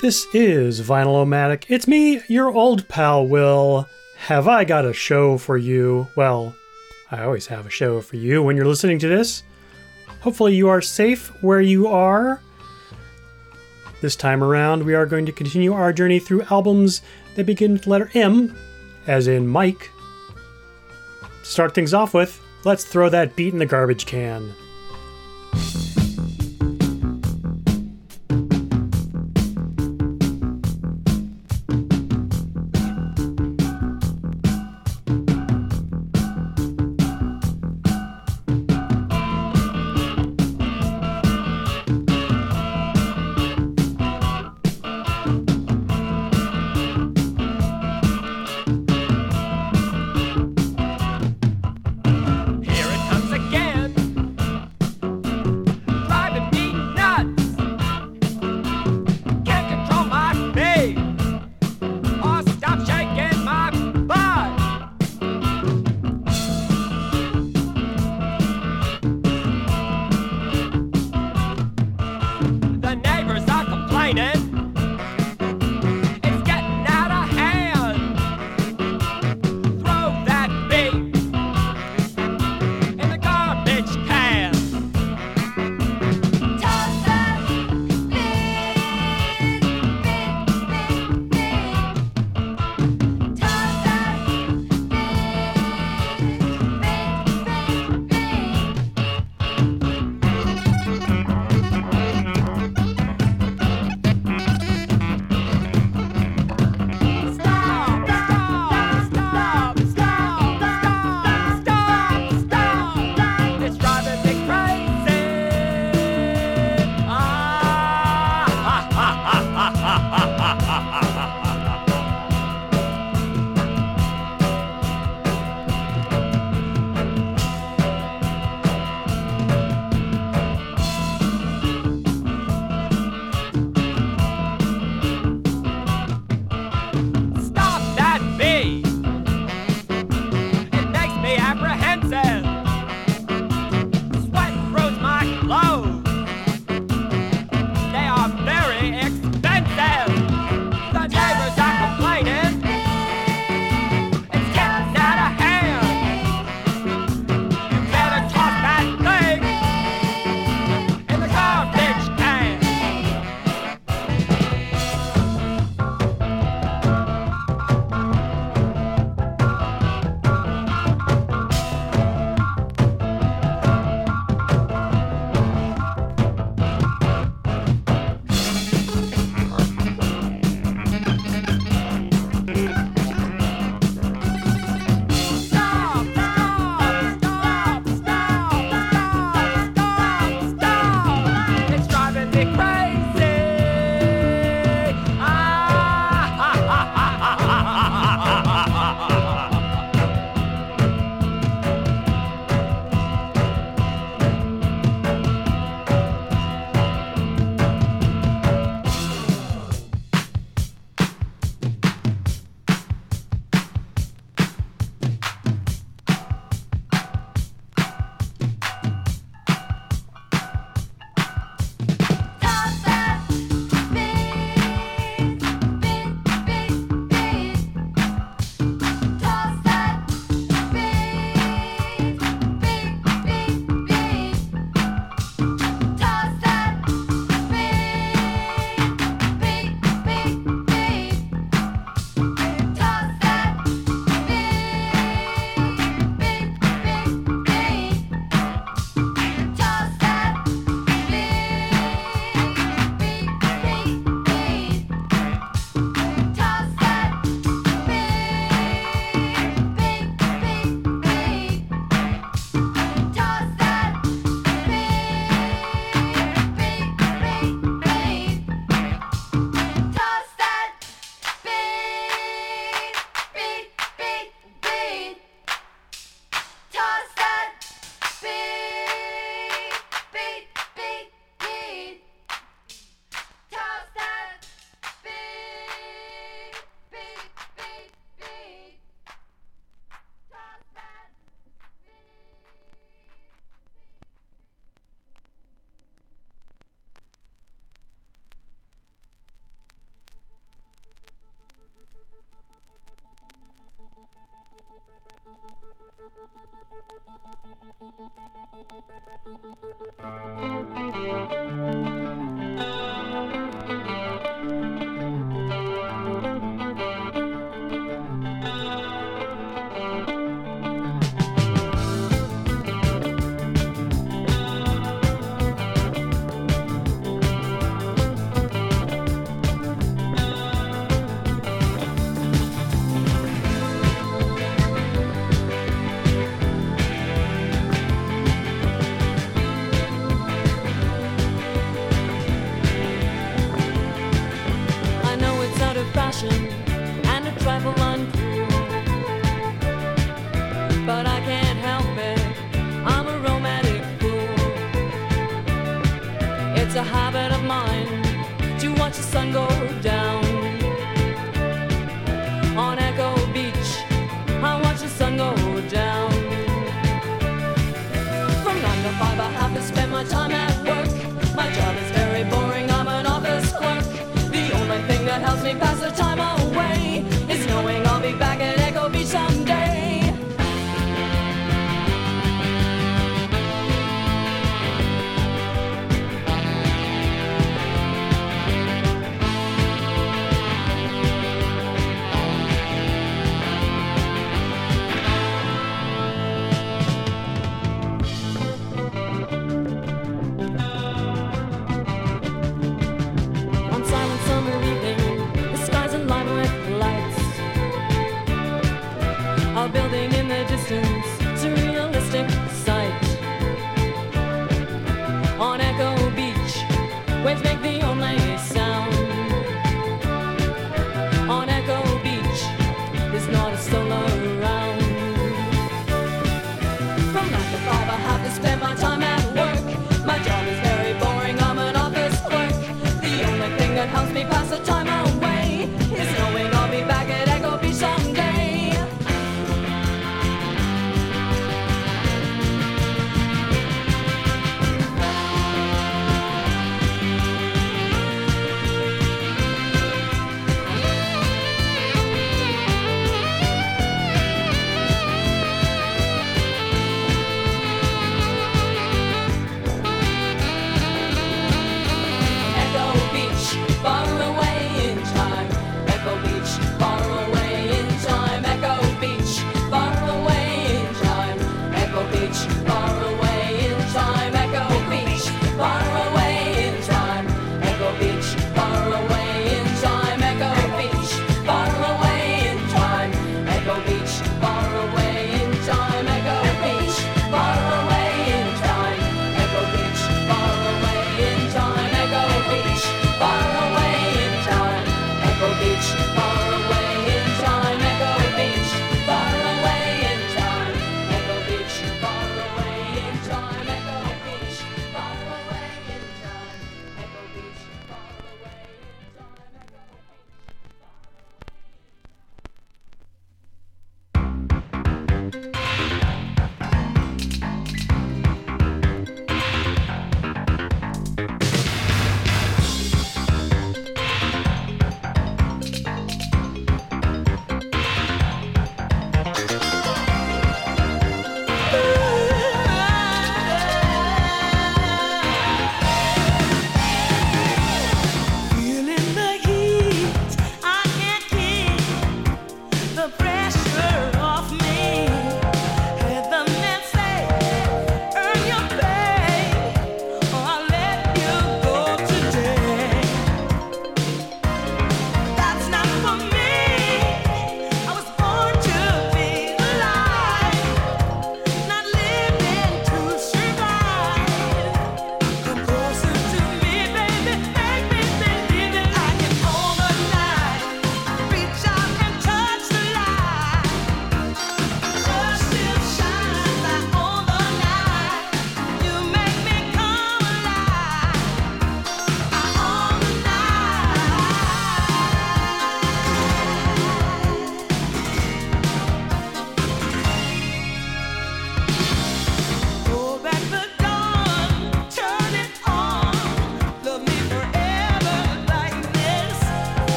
This is Vinyl-O-Matic. It's me, your old pal Will. Have I got a show for you? Well, I always have a show for you when you're listening to this. Hopefully you are safe where you are. This time around, we are going to continue our journey through albums that begin with the letter M, as in Mike. To start things off with, let's throw that beat in the garbage can.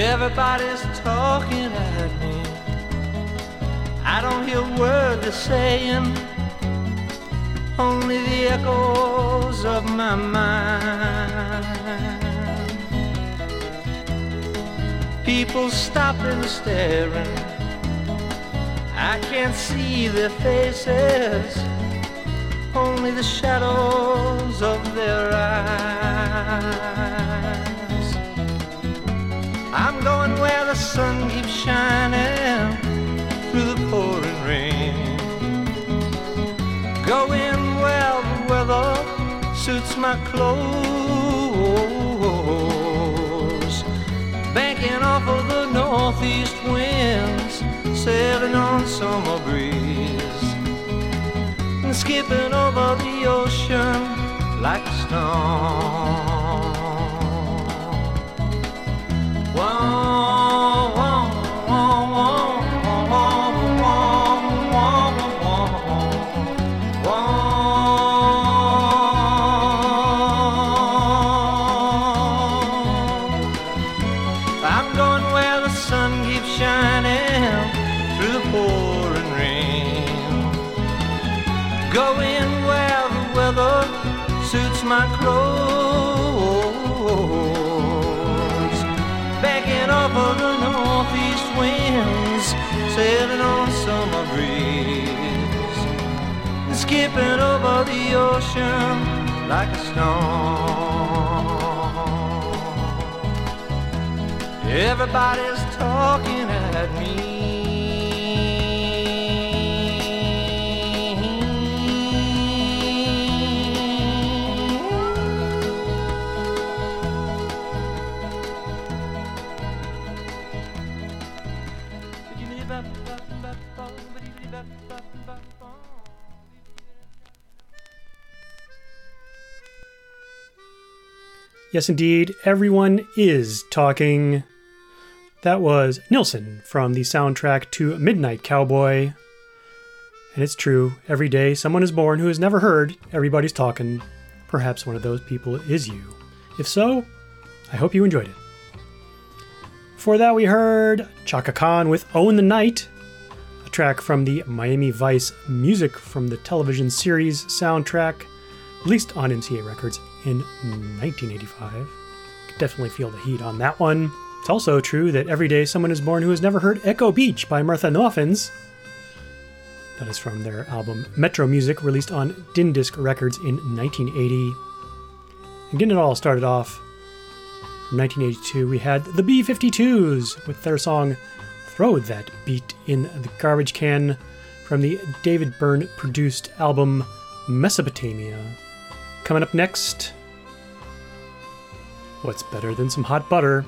Everybody's talking at me. I don't hear a word they're saying, only the echoes of my mind. People stopping and staring, I can't see their faces, only the shadows of their eyes. I'm going where the sun keeps shining through the pouring rain, going where the weather suits my clothes, banking off of the northeast winds, sailing on summer breeze, and skipping over the ocean like a stone. Whoa, whoa, whoa, whoa. Suits my clothes, backing off of the northeast winds, sailing on summer breeze, skipping over the ocean like a storm. Everybody's talking at me. Yes, indeed, everyone is talking. That was Nilsson from the soundtrack to Midnight Cowboy. And it's true, every day someone is born who has never heard Everybody's Talking. Perhaps one of those people is you. If so, I hope you enjoyed it. Before that, we heard Chaka Khan with Own the Night, a track from the Miami Vice music from the television series soundtrack, released on MCA Records in 1985. Could definitely feel the heat on that one. It's also true that every day someone is born who has never heard Echo Beach by Martha Naufens. That is from their album Metro Music, released on Dindisc Records in 1980. And getting it all started off, from 1982 we had the B-52s with their song Throw That Beat in the Garbage Can from the David Byrne produced album Mesopotamia. Coming up next, what's better than some hot butter?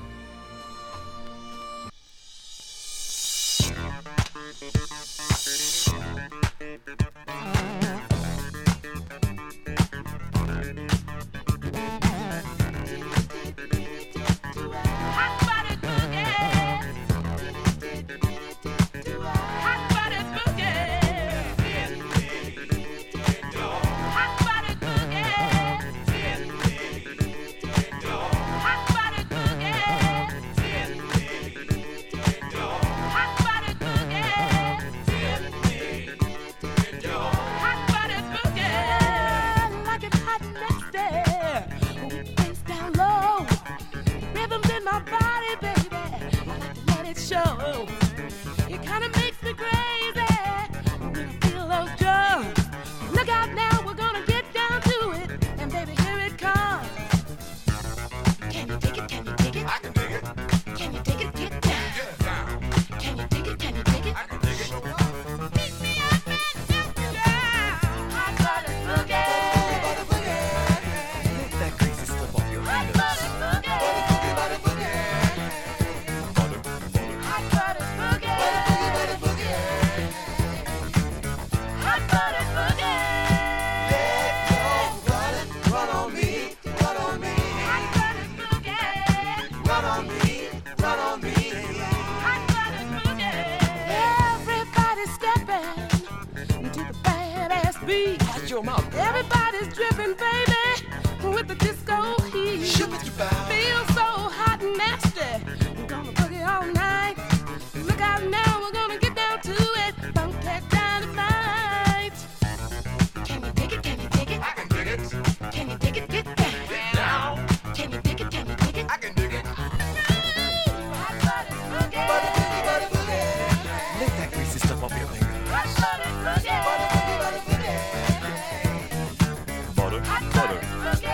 Baby, with the disco heat, feel so hot and nasty. gonna boogie all night. Look out now, we're gonna get down to it. Funk that dynamite. Can you dig it? Can you dig it? I can dig it. Can you dig it? Get down. Get down. Can you dig it? Can you dig it? I can dig it. Hot buttered boogie. Buttered boogie, buttered boogie. Lift that greasy stuff up your baby. Hot buttered boogie. Buttered boogie, buttered boogie. Butter, butter, boogie.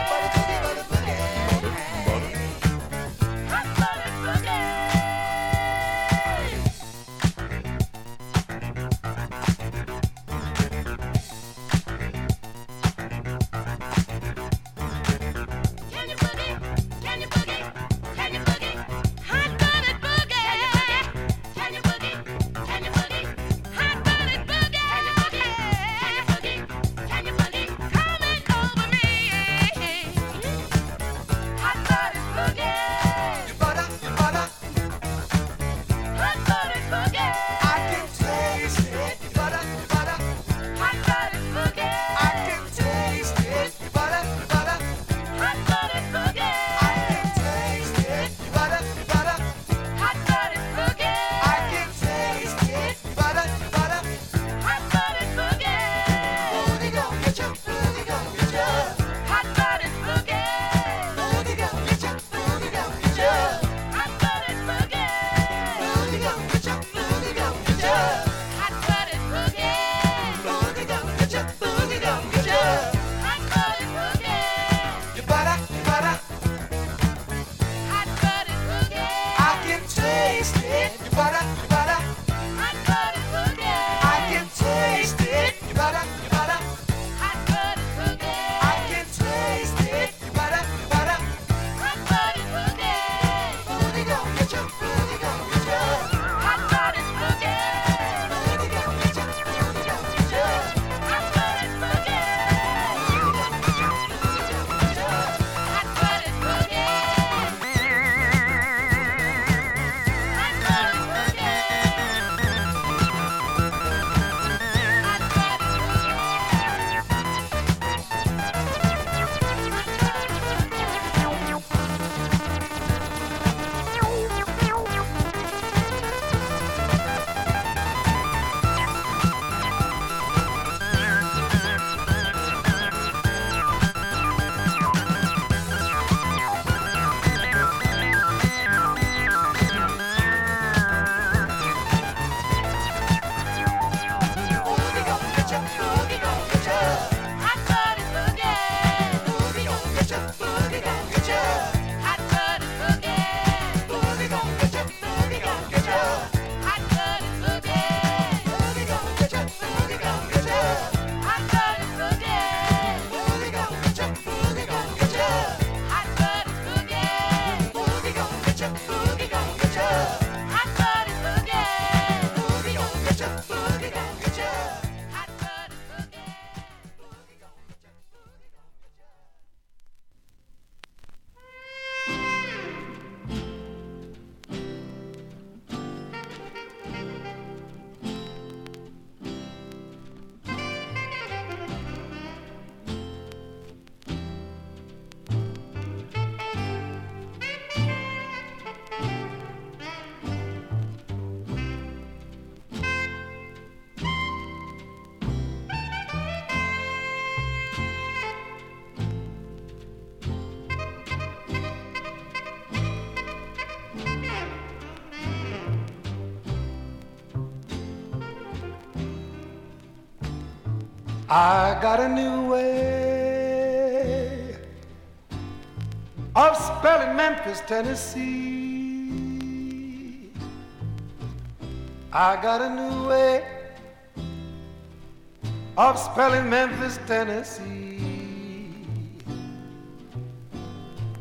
I got a new way of spelling Memphis, Tennessee. I got a new way of spelling Memphis, Tennessee.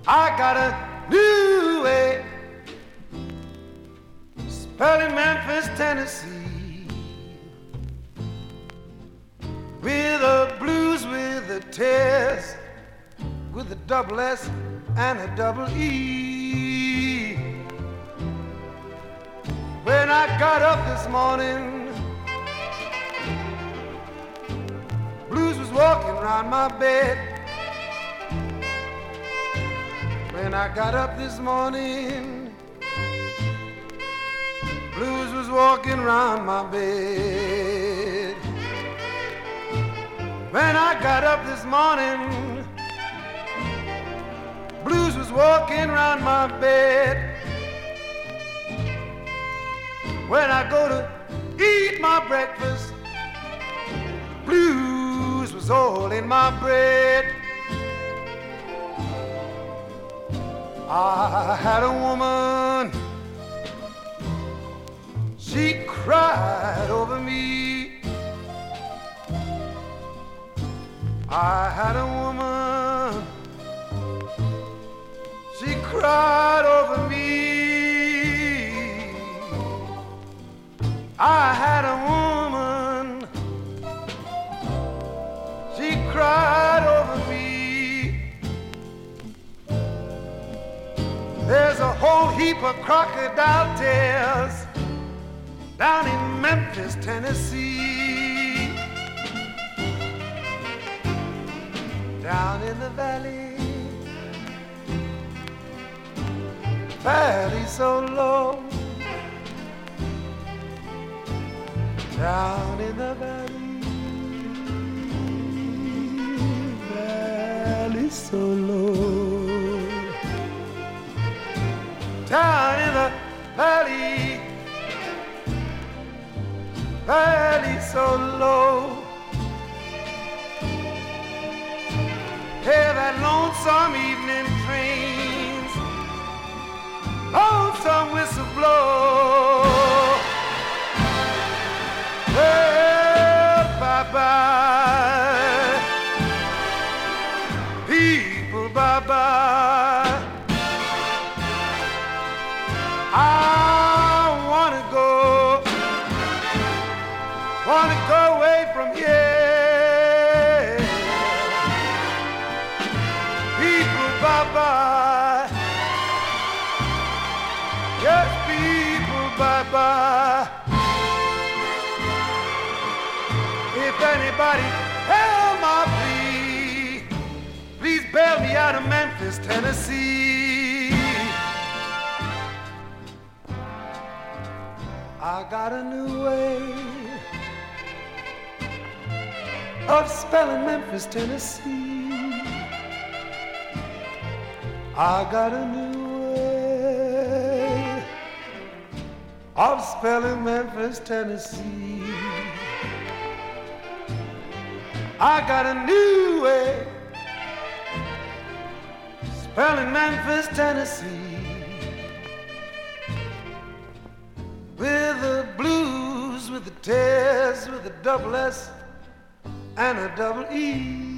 I got a new way spelling Memphis, Tennessee. Tears with a double S and a double E. When I got up this morning, blues was walking round my bed. When I got up this morning, blues was walking round my bed. When I got up this morning, blues was walking round my bed. When I go to eat my breakfast, blues was all in my bread. I had a woman, she cried over me. I had a woman, she cried over me. I had a woman, she cried over me. There's a whole heap of crocodile tears down in Memphis, Tennessee. Down in the valley, valley so low. Down in the valley, valley so low. Down in the valley, valley so low. Hear that lonesome evening trains, lonesome whistle blow. Well, bye-bye, people, bye-bye. If anybody held my plea, please bail me out of Memphis, Tennessee. I got a new way of spelling Memphis, Tennessee. I got a new of spelling Memphis, Tennessee. I got a new way spelling Memphis, Tennessee. With the blues, with the tears, with a double S and a double E.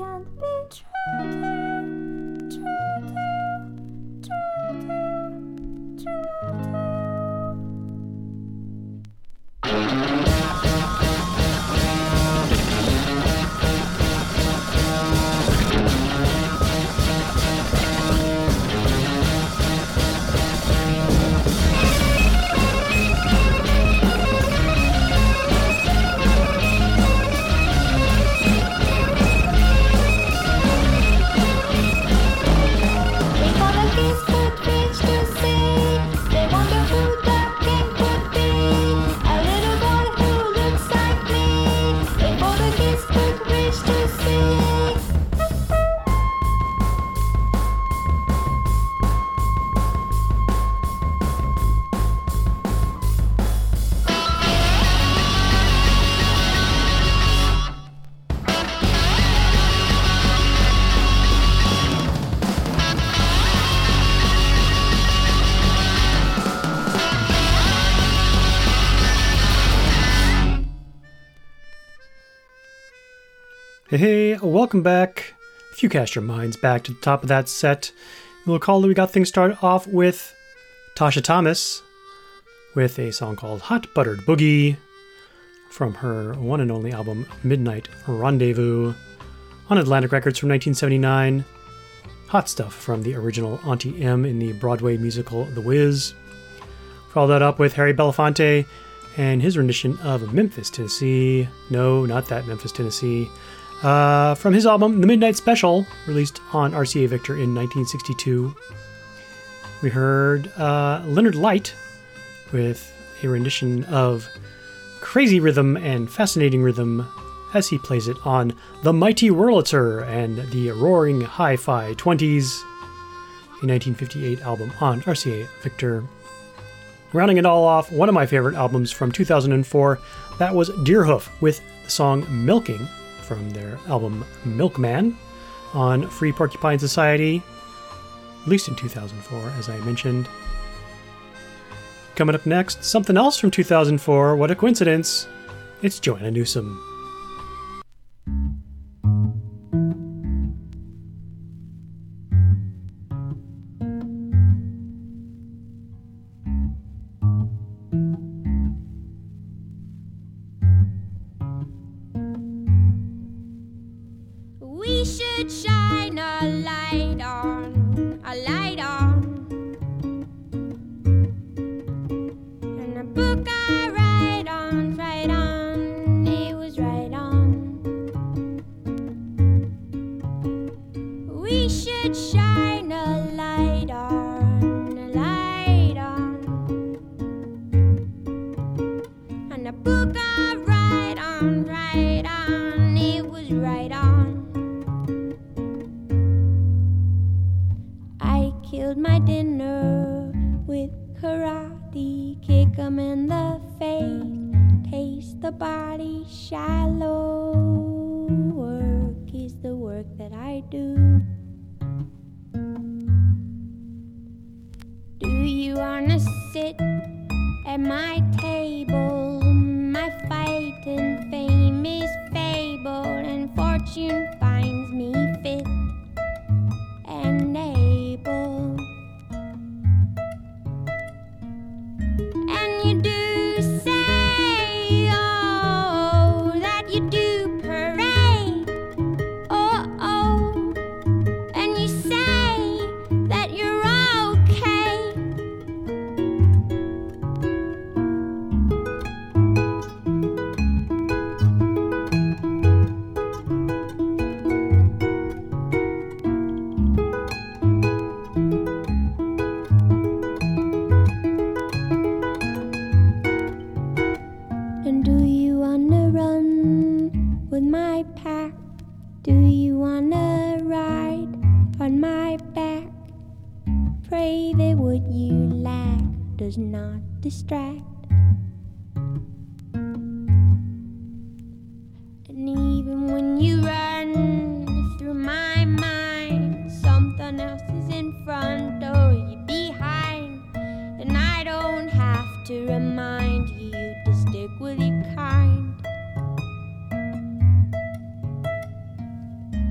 can't be true to, true to, true to, true Hey, welcome back. If you cast your minds back to the top of that set, you'll recall that we got things started off with Tasha Thomas with a song called Hot Buttered Boogie from her one and only album Midnight Rendezvous on Atlantic Records from 1979. Hot stuff from the original Auntie M in the Broadway musical The Wiz. Follow that up with Harry Belafonte and his rendition of Memphis, Tennessee. No, not that Memphis, Tennessee. From his album The Midnight Special, released on RCA Victor in 1962. We heard Leonard Light with a rendition of Crazy Rhythm and Fascinating Rhythm as he plays it on the Mighty Wurlitzer and the Roaring Hi-Fi Twenties, a 1958 album on RCA Victor. Rounding it all off, one of my favorite albums from 2004, that was Deerhoof with the song Milking, from their album Milkman on Free Porcupine Society, released in 2004, as I mentioned. Coming up next, something else from 2004, what a coincidence, it's Joanna Newsom.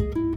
Thank you.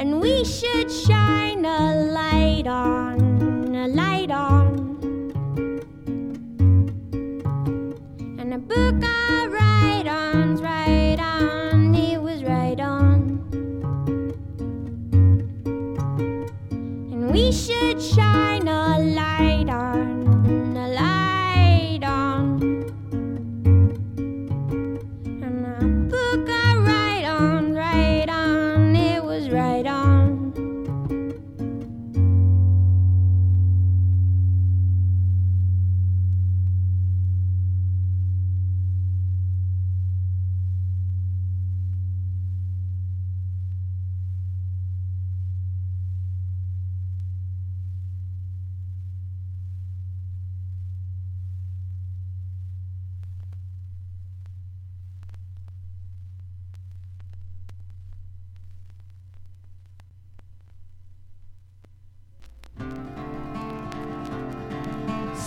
and we should shine a light on, and a book I write on's right on, it was right on, and we should shine a light on, and a book I write on, right on, it was right on.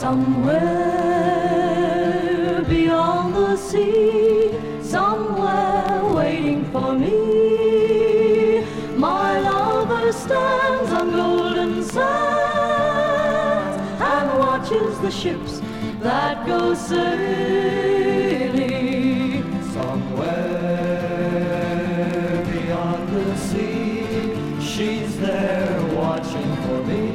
Somewhere beyond the sea, somewhere waiting for me, my lover stands on golden sands and watches the ships that go sailing. Somewhere beyond the sea, she's there watching for me.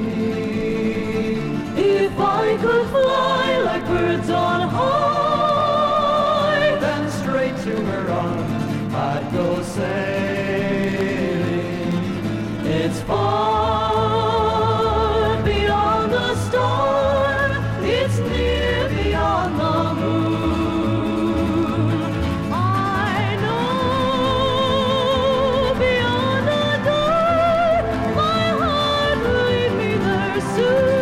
Could fly like birds on high, then straight to her arms I'd go sailing. It's far beyond the storm, it's near beyond the moon. I know beyond the door, my heart will lead me there soon.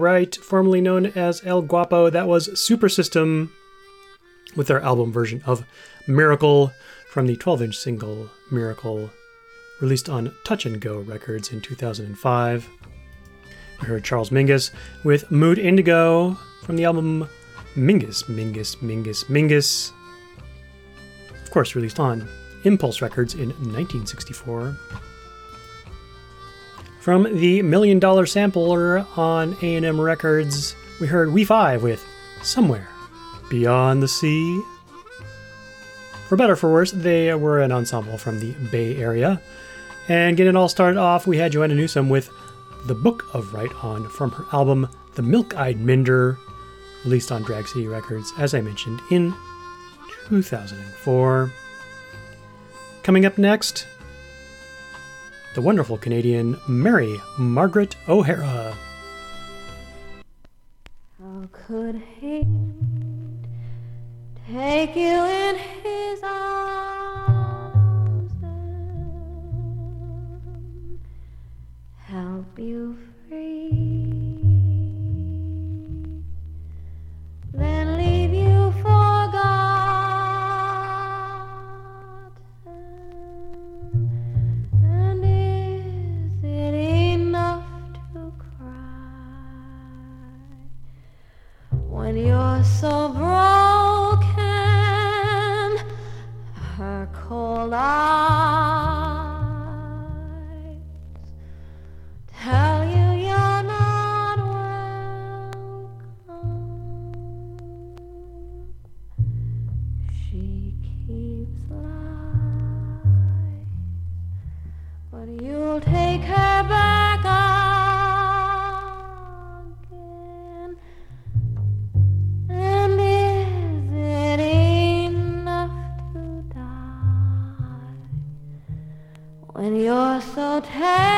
Right, formerly known as El Guapo. That was Super System with their album version of Miracle from the 12-inch single Miracle, released on Touch and Go Records in 2005. We heard Charles Mingus with Mood Indigo from the album Mingus. Of course, released on Impulse Records in 1964. From the $1 Million Sampler on A&M Records, we heard We5 with Somewhere Beyond the Sea. For better or for worse, they were an ensemble from the Bay Area. And getting it all started off, we had Joanna Newsom with The Book of Right On from her album The Milk-Eyed Minder, released on Drag City Records, as I mentioned, in 2004. Coming up next, the wonderful Canadian Mary Margaret O'Hara. How could he take you in his arms and help you free? Then leave you forgotten. And is it enough to cry when you're so broken? Her cold eyes tell you you're not welcome. She keeps lies, but you'll take her back again. And is it enough to die when you're so taken?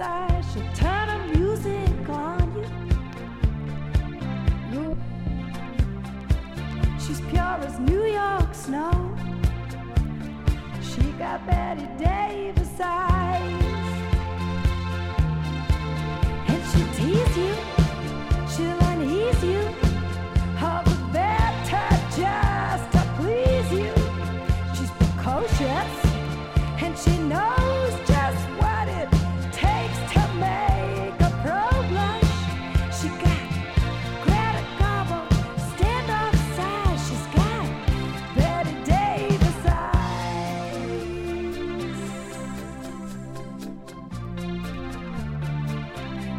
I should turn the music on you. She's pure as New York snow. She got Betty Davis eyes. And she'll tease you, she'll unease you. All the better just to please you. She's precocious, and she knows just what it takes to make a pro blush. She got Greta Garbo standoff size. She's got Betty Davis eyes.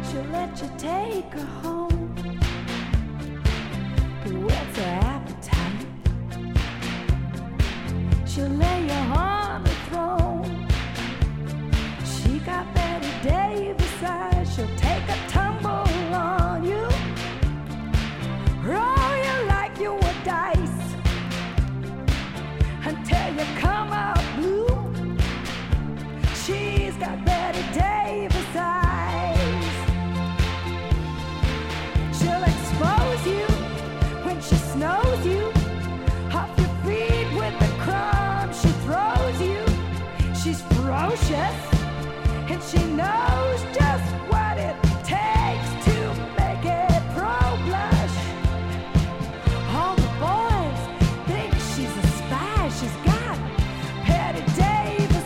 She'll let you take her home. What's her appetite? She'll lay you on the throne. She got Betty Davis eyes. She'll take a tumble on you, roll you like you were dice, until you come out blue. She's got Betty Davis eyes. She'll expose you. She snows you off your feet with the crumbs she throws you. She's ferocious, and she knows just what it takes to make it pro blush. All the boys think she's a spy. She's got Betty Davis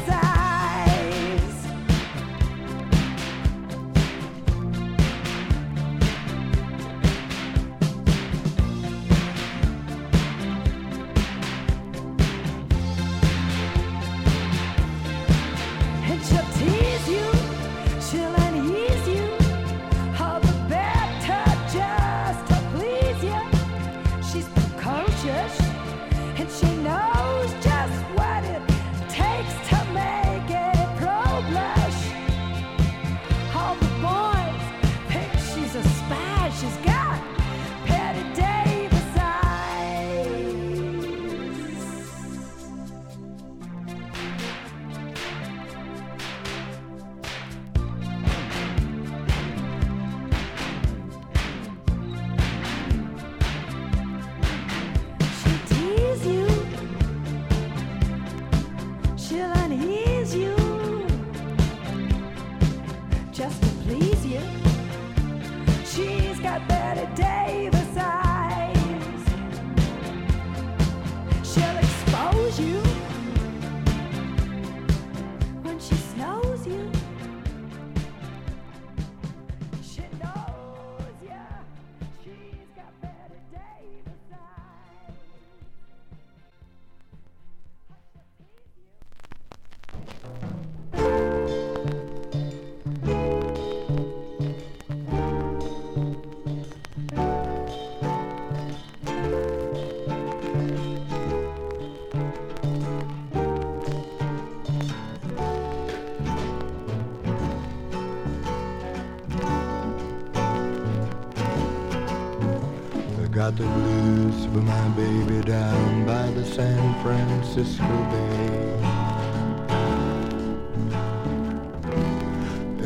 Got the blues for my baby down by the San Francisco Bay.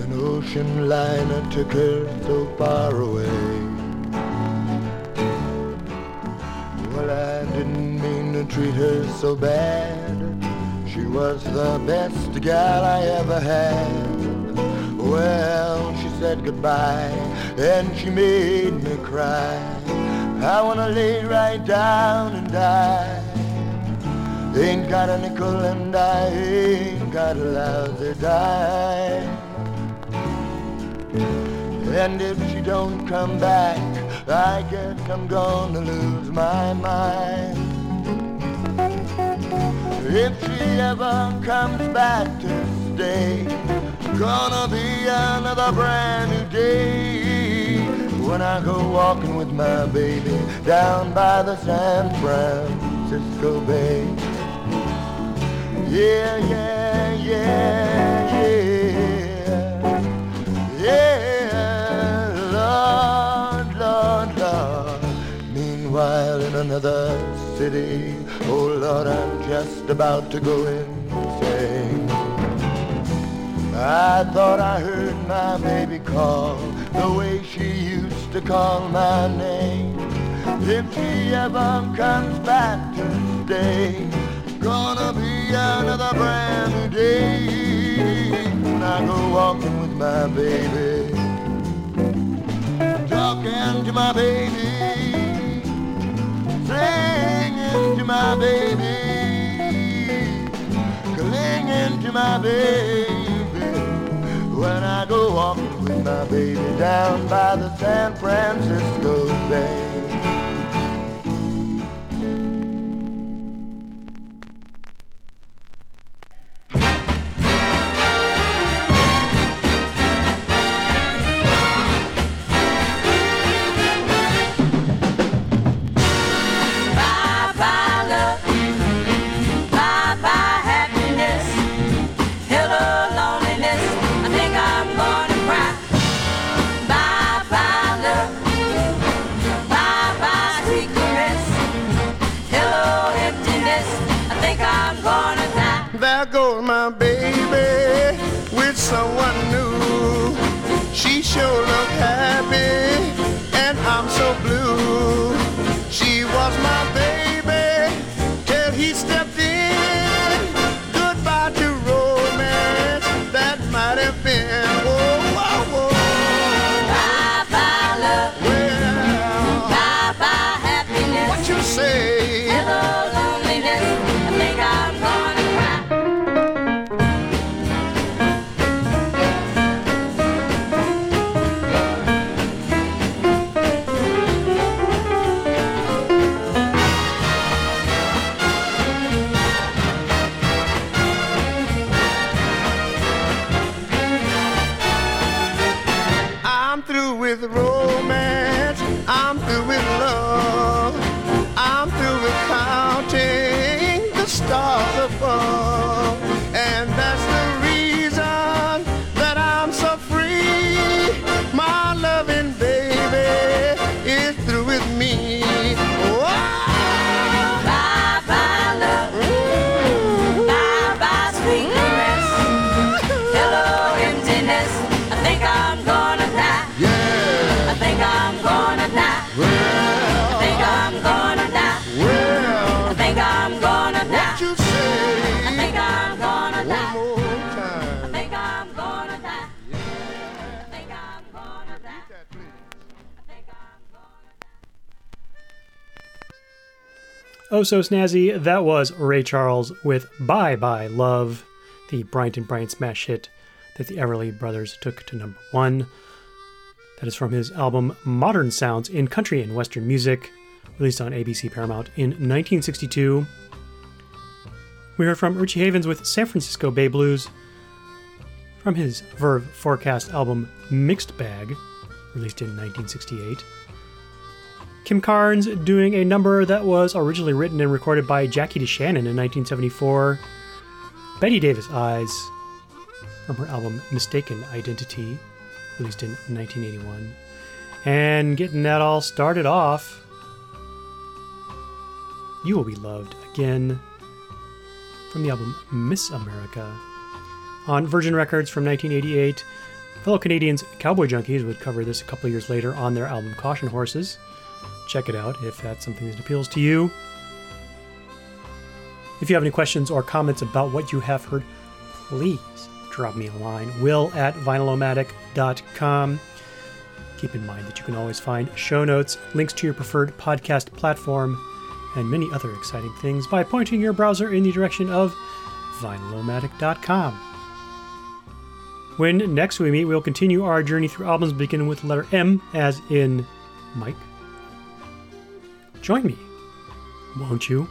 An ocean liner took her so far away. Well, I didn't mean to treat her so bad. She was the best gal I ever had. Well, she said goodbye and she made me cry. I wanna lay right down and die. Ain't got a nickel and I ain't got a lousy dime. And if she don't come back, I guess I'm gonna lose my mind. If she ever comes back to stay, gonna be another brand new day. When I go walking with my baby down by the San Francisco Bay. Yeah, yeah, yeah, yeah. Yeah, Lord, Lord, Lord. Meanwhile in another city, oh Lord, I'm just about to go insane. I thought I heard my baby call the way she used to call my name. If she ever comes back to stay, gonna be another brand new day. When I go walking with my baby, talking to my baby, singing to my baby, clinging to my baby. When I go walking with my baby down by the San Francisco Bay. Bye-bye love, bye-bye happiness, hello loneliness. I think I'm gonna cry. Bye-bye love, bye-bye sweet caress, hello emptiness, I think I'm gonna die. There goes my baby with someone new. She sure looked happy and I'm so blue. She was my baby till he stepped in. Goodbye to romance that might have. Hello, loneliness, I think I'm gonna cry. I'm through with romance, I'm through with love, I'm through with counting the stars above, and that's the reason that I'm so free. My loving baby is through with me. Whoa. Bye bye love, bye bye sweet caress, hello emptiness. I think I'm gonna die. Yeah. I think I'm gonna die. Well, I think I'm gonna. Well, I think I'm gonna die. What you say? I think I'm gonna die. One more time. I think I'm gonna die. Yeah. I think I'm gonna die. Read that, please. I think I'm gonna die. Oh, so snazzy. That was Ray Charles with Bye Bye Love, the Bryant and Bryant smash hit that the Everly Brothers took to number one. That is from his album Modern Sounds in Country and Western Music, released on ABC Paramount in 1962. We heard from Richie Havens with San Francisco Bay Blues from his Verve Forecast album Mixed Bag, released in 1968. Kim Carnes doing a number that was originally written and recorded by Jackie DeShannon in 1974. Betty Davis Eyes from her album Mistaken Identity, released in 1981. And getting that all started off, You Will Be Loved Again from the album Miss America on Virgin Records from 1988. Fellow Canadians Cowboy Junkies would cover this a couple years later on their album Caution Horses. Check it out if that's something that appeals to you. If you have any questions or comments about what you have heard, please drop me a line, will@vinylomatic.com. Keep in mind that you can always find show notes, links to your preferred podcast platform, and many other exciting things by pointing your browser in the direction of vinylomatic.com. When next we meet, we'll continue our journey through albums beginning with the letter M, as in Mike. Join me, won't you?